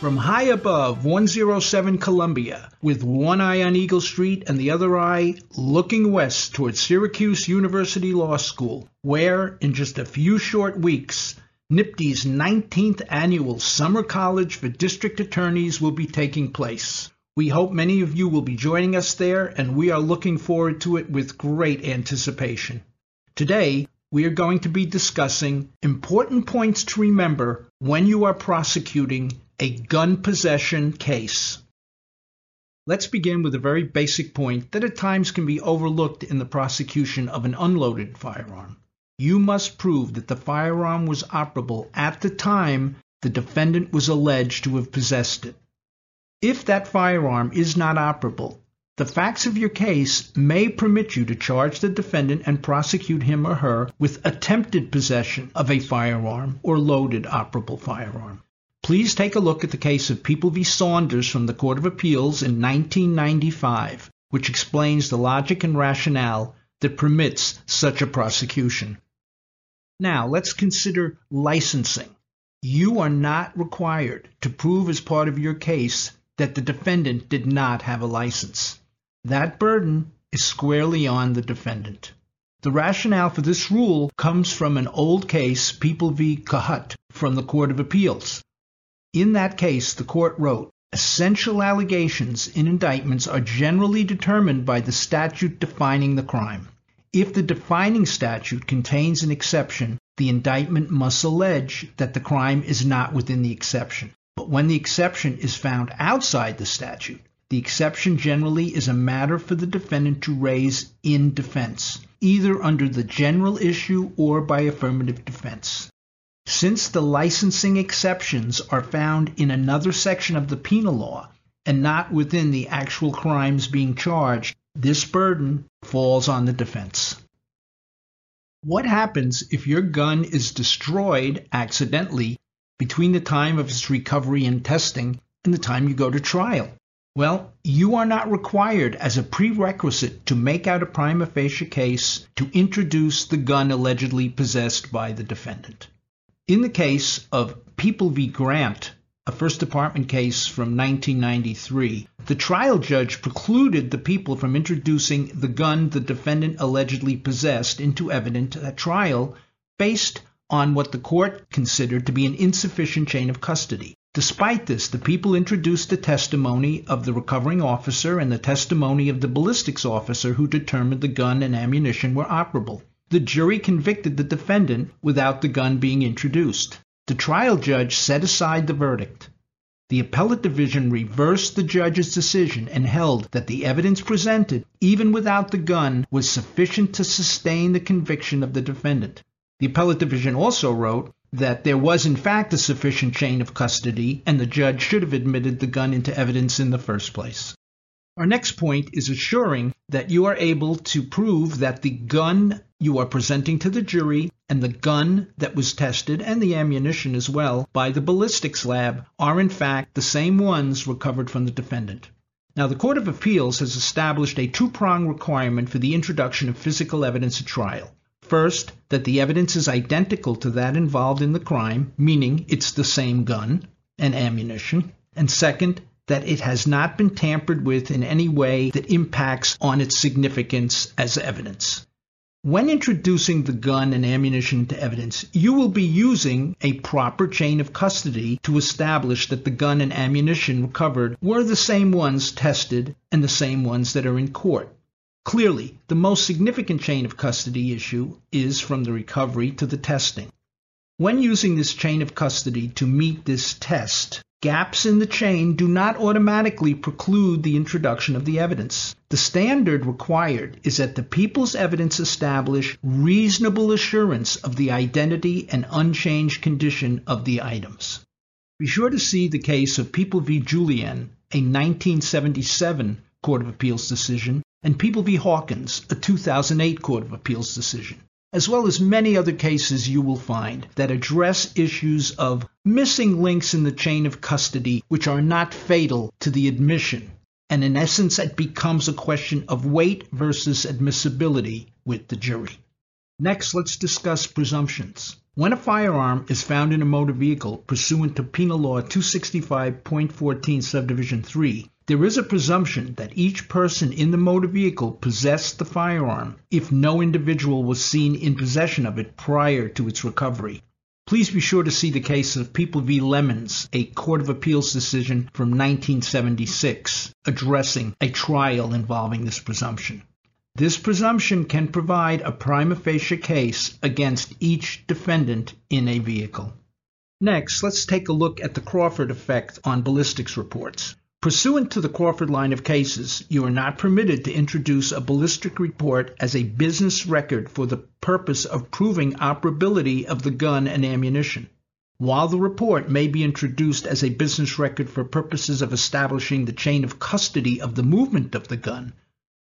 From high above 107 Columbia, with one eye on Eagle Street and the other eye looking west towards Syracuse University Law School, where, in just a few short weeks, NIPTY's 19th annual Summer College for District Attorneys will be taking place. We hope many of you will be joining us there, and we are looking forward to it with great anticipation. Today, we are going to be discussing important points to remember when you are prosecuting a gun possession case. Let's begin with a very basic point that at times can be overlooked in the prosecution of an unloaded firearm. You must prove that the firearm was operable at the time the defendant was alleged to have possessed it. If that firearm is not operable, the facts of your case may permit you to charge the defendant and prosecute him or her with attempted possession of a firearm or loaded operable firearm. Please take a look at the case of People v. Saunders from the Court of Appeals in 1995, which explains the logic and rationale that permits such a prosecution. Now, let's consider licensing. You are not required to prove as part of your case that the defendant did not have a license. That burden is squarely on the defendant. The rationale for this rule comes from an old case, People v. Kahut, from the Court of Appeals. In that case, the court wrote, "Essential allegations in indictments are generally determined by the statute defining the crime. If the defining statute contains an exception, the indictment must allege that the crime is not within the exception. But when the exception is found outside the statute, the exception generally is a matter for the defendant to raise in defense, either under the general issue or by affirmative defense." Since the licensing exceptions are found in another section of the penal law and not within the actual crimes being charged, this burden falls on the defense. What happens if your gun is destroyed accidentally between the time of its recovery and testing and the time you go to trial? Well, you are not required as a prerequisite to make out a prima facie case to introduce the gun allegedly possessed by the defendant. In the case of People v. Grant, a First Department case from 1993, the trial judge precluded the people from introducing the gun the defendant allegedly possessed into evidence at trial based on what the court considered to be an insufficient chain of custody. Despite this, the people introduced the testimony of the recovering officer and the testimony of the ballistics officer who determined the gun and ammunition were operable. The jury convicted the defendant without the gun being introduced. The trial judge set aside the verdict. The appellate division reversed the judge's decision and held that the evidence presented, even without the gun, was sufficient to sustain the conviction of the defendant. The appellate division also wrote that there was in fact a sufficient chain of custody and the judge should have admitted the gun into evidence in the first place. Our next point is assuring that you are able to prove that the gun you are presenting to the jury and the gun that was tested and the ammunition as well by the ballistics lab are in fact the same ones recovered from the defendant. Now, the Court of Appeals has established a two-prong requirement for the introduction of physical evidence at trial. First, that the evidence is identical to that involved in the crime, meaning it's the same gun and ammunition. And second, that it has not been tampered with in any way that impacts on its significance as evidence. When introducing the gun and ammunition to evidence, you will be using a proper chain of custody to establish that the gun and ammunition recovered were the same ones tested and the same ones that are in court. Clearly, the most significant chain of custody issue is from the recovery to the testing. When using this chain of custody to meet this test, gaps in the chain do not automatically preclude the introduction of the evidence. The standard required is that the people's evidence establish reasonable assurance of the identity and unchanged condition of the items. Be sure to see the case of People v. Julian, a 1977 Court of Appeals decision, and People v. Hawkins, a 2008 Court of Appeals decision, as well as many other cases you will find that address issues of missing links in the chain of custody which are not fatal to the admission, and in essence it becomes a question of weight versus admissibility with the jury. Next, let's discuss presumptions. When a firearm is found in a motor vehicle pursuant to Penal Law 265.14 Subdivision 3, there is a presumption that each person in the motor vehicle possessed the firearm if no individual was seen in possession of it prior to its recovery. Please be sure to see the case of People v. Lemons, a Court of Appeals decision from 1976, addressing a trial involving this presumption. This presumption can provide a prima facie case against each defendant in a vehicle. Next, let's take a look at the Crawford effect on ballistics reports. Pursuant to the Crawford line of cases, you are not permitted to introduce a ballistic report as a business record for the purpose of proving operability of the gun and ammunition. While the report may be introduced as a business record for purposes of establishing the chain of custody of the movement of the gun,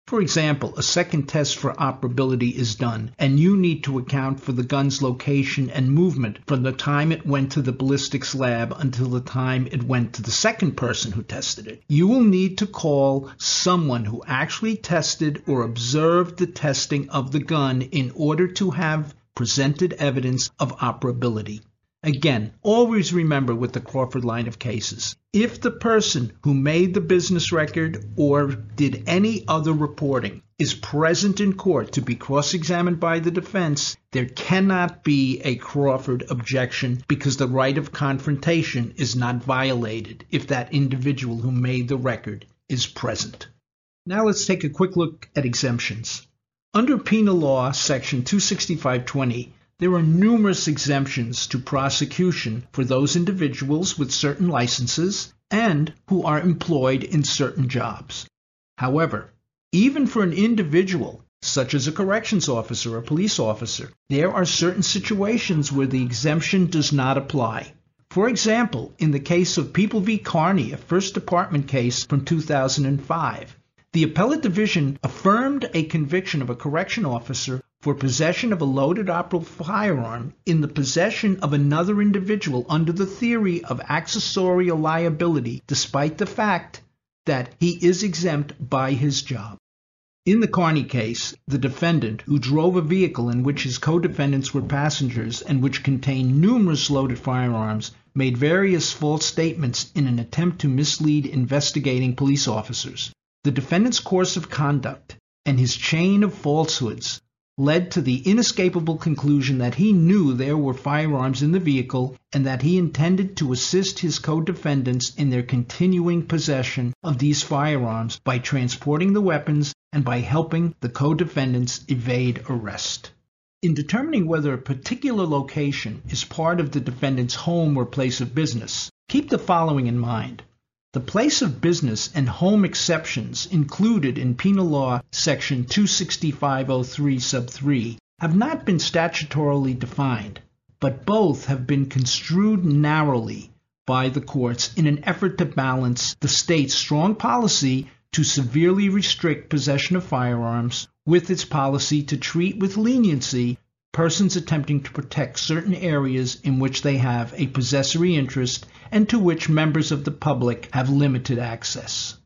for example, a second test for operability is done, and you need to account for the gun's location and movement from the time it went to the ballistics lab until the time it went to the second person who tested it. You will need to call someone who actually tested or observed the testing of the gun in order to have presented evidence of operability. Again, always remember with the Crawford line of cases, if the person who made the business record or did any other reporting is present in court to be cross-examined by the defense, there cannot be a Crawford objection because the right of confrontation is not violated if that individual who made the record is present. Now let's take a quick look at exemptions. Under Penal Law, Section 265.20, there are numerous exemptions to prosecution for those individuals with certain licenses and who are employed in certain jobs. However, even for an individual, such as a corrections officer or police officer, there are certain situations where the exemption does not apply. For example, in the case of People v. Carney, a First Department case from 2005, the appellate division affirmed a conviction of a correction officer for possession of a loaded operable firearm in the possession of another individual under the theory of accessorial liability, despite the fact that he is exempt by his job. In the Carney case, the defendant, who drove a vehicle in which his co-defendants were passengers and which contained numerous loaded firearms, made various false statements in an attempt to mislead investigating police officers. The defendant's course of conduct and his chain of falsehoods led to the inescapable conclusion that he knew there were firearms in the vehicle and that he intended to assist his co-defendants in their continuing possession of these firearms by transporting the weapons and by helping the co-defendants evade arrest. In determining whether a particular location is part of the defendant's home or place of business, keep the following in mind. The place of business and home exceptions included in Penal Law Section 265.03 sub 3 have not been statutorily defined, but both have been construed narrowly by the courts in an effort to balance the state's strong policy to severely restrict possession of firearms with its policy to treat with leniency persons attempting to protect certain areas in which they have a possessory interest and to which members of the public have limited access.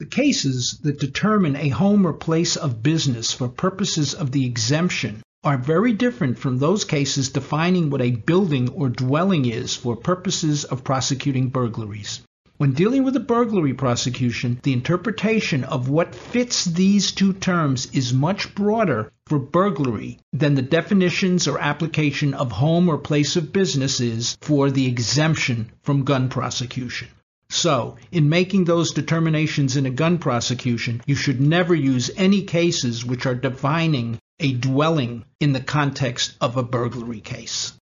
The cases that determine a home or place of business for purposes of the exemption are very different from those cases defining what a building or dwelling is for purposes of prosecuting burglaries. When dealing with a burglary prosecution, the interpretation of what fits these two terms is much broader for burglary than the definitions or application of home or place of business is for the exemption from gun prosecution. So, in making those determinations in a gun prosecution, you should never use any cases which are defining a dwelling in the context of a burglary case.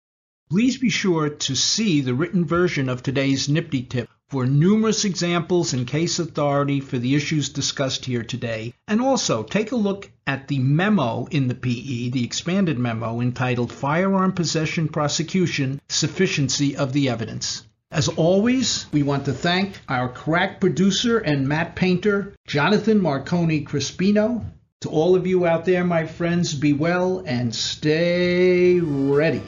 Please be sure to see the written version of today's NIPTY tip for numerous examples and case authority for the issues discussed here today, and also take a look at the memo in the PE, the expanded memo entitled Firearm Possession Prosecution, Sufficiency of the Evidence. As always, we want to thank our crack producer and matte painter, Jonathan Marconi Crispino. To all of you out there, my friends, be well and stay ready.